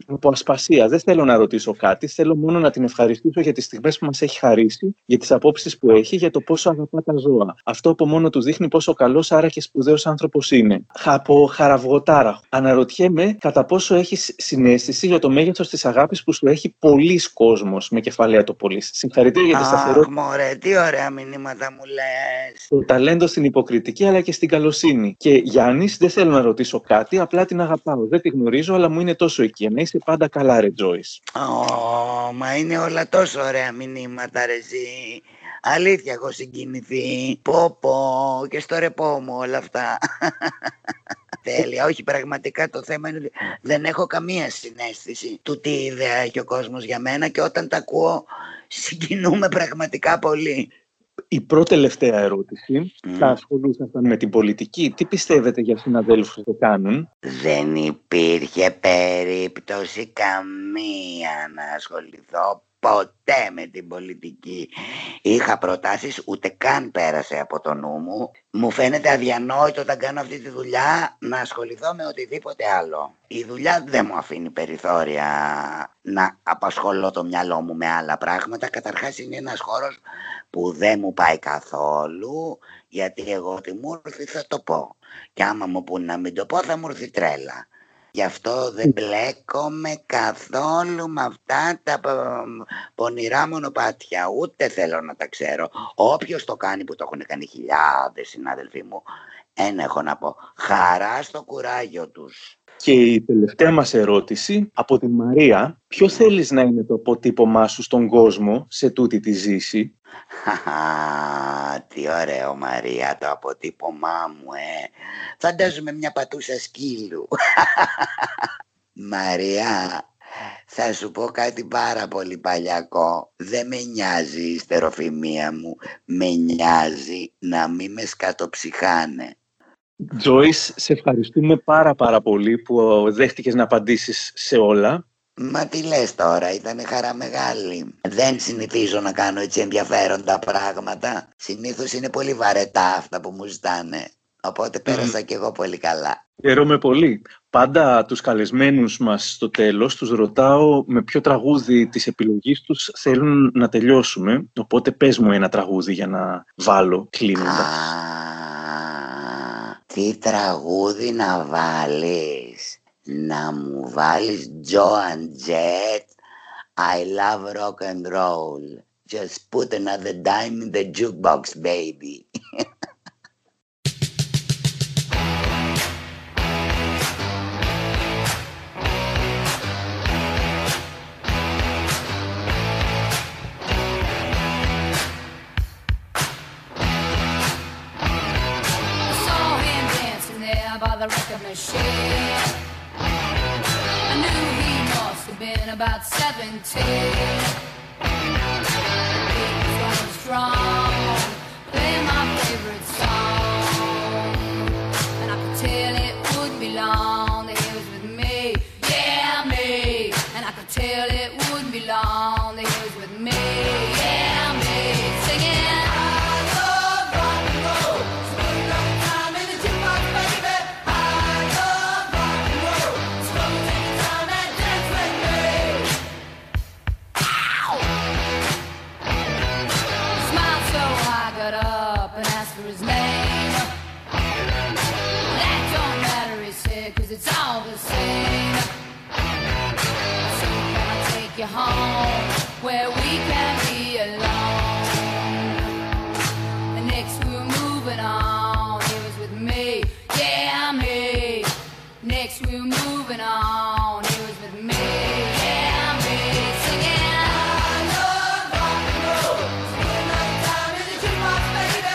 Από ασπασία, δεν θέλω να ρωτήσω κάτι, θέλω μόνο να την ευχαριστήσω για τις στιγμές που μας έχει χαρίσει, για τις απόψεις που έχει, για το πόσο αγαπά τα ζώα. Αυτό από μόνο του δείχνει πόσο καλός, άρα και σπουδαίος άνθρωπος είναι. Από χαραυγοτάρα. Αναρωτιέμαι κατά πόσο έχεις συναίσθηση για το μέγεθος της αγάπης που σου έχει πολύς κόσμος, με κεφαλαία το πολύς. Συγχαρητήρια για τη σταθερότητα. Αχ, μωρέ, τι ωραία μηνύματα μου λες. Το ταλέντο στην υποκριτική αλλά και στην καλοσύνη. Και Γιάννης, δεν θέλω να ρωτήσω κάτι, απλά την αγαπάω. Δεν τη γνωρίζω, αλλά μου είναι τόσο εκεί. Να είσαι πάντα καλά, ρε Τζόις. Oh, μα είναι όλα τόσο ωραία μηνύματα, ρε ζή. Αλήθεια, έχω συγκινηθεί. Πω πω, και στο ρεπό μου όλα αυτά. Τέλεια, όχι, πραγματικά το θέμα είναι ότι δεν έχω καμία συναίσθηση του τι ιδέα έχει ο κόσμος για μένα και όταν τα ακούω συγκινούμε πραγματικά πολύ. Η προτελευταία ερώτηση, mm. θα ασχολούσασταν με την πολιτική. Τι πιστεύετε για συναδέλφους που το κάνουν? Δεν υπήρχε περίπτωση καμία να ασχοληθώ ποτέ με την πολιτική. Είχα προτάσεις, ούτε καν πέρασε από το νου μου. Μου φαίνεται αδιανόητο όταν κάνω αυτή τη δουλειά να ασχοληθώ με οτιδήποτε άλλο. Η δουλειά δεν μου αφήνει περιθώρια να απασχολώ το μυαλό μου με άλλα πράγματα. Καταρχάς είναι ένας χώρος που δεν μου πάει καθόλου, γιατί εγώ ότι μου έρθει θα το πω. Και άμα μου πούνε να μην το πω θα μου έρθει τρέλα. Γι' αυτό δεν μπλέκομαι καθόλου με αυτά τα πονηρά μονοπάτια. Ούτε θέλω να τα ξέρω. Όποιος το κάνει, που το έχουν κάνει χιλιάδες συνάδελφοί μου, ένα έχω να πω: χαρά στο κουράγιο τους. Και η τελευταία μας ερώτηση από τη Μαρία. Ποιο θέλεις να είναι το αποτύπωμά σου στον κόσμο σε τούτη τη ζήση? Τι ωραίο, Μαρία, το αποτύπωμά μου, ε. Φαντάζομαι μια πατούσα σκύλου. Μαρία, θα σου πω κάτι πάρα πολύ παλιακό. Δεν με νοιάζει η ιστεροφημία μου. Με νοιάζει να μην με σκατοψυχάνε. Τζόις, σε ευχαριστούμε πάρα πάρα πολύ που δέχτηκες να απαντήσεις σε όλα. Μα τι λες τώρα, ήταν χαρά μεγάλη. Δεν συνηθίζω να κάνω έτσι ενδιαφέροντα πράγματα. Συνήθως είναι πολύ βαρετά αυτά που μου ζητάνε. Οπότε πέρασα mm. και εγώ πολύ καλά. Χαίρομαι πολύ. Πάντα τους καλεσμένους μας στο τέλος τους ρωτάω με ποιο τραγούδι της επιλογής τους θέλουν να τελειώσουμε. Οπότε πες μου ένα τραγούδι για να βάλω κλείνοντας. Τι τραγούδι να βάλεις? Να μου βάλεις Joe and Jet, I love rock and roll. Just put another dime in the jukebox, baby. The record machine. I knew he must have been about seventeen. He was so strong, playing my favorite song, and I could tell it would be long that he was with me, yeah me. And I could tell it would be long that he was with me, yeah me. Singing. It's all the same. So can I take you home where we can be alone? And next we were moving on. He was with me, yeah me. Next we were moving on. He was with me, yeah me. Singing. I love rock and roll. Spend another time in the jukebox, baby. I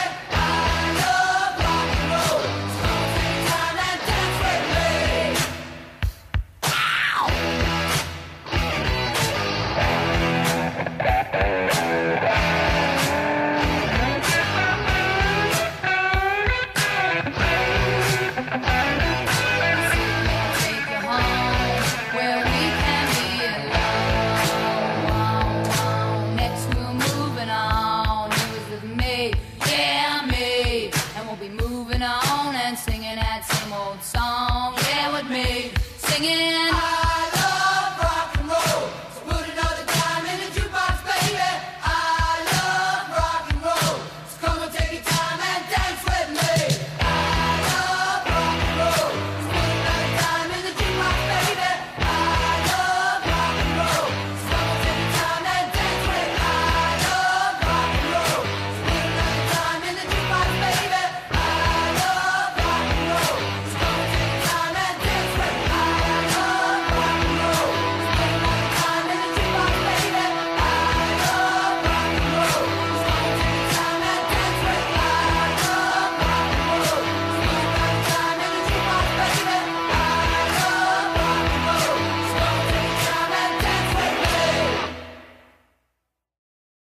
love rock and roll. Spend another time and dance with me. Singing.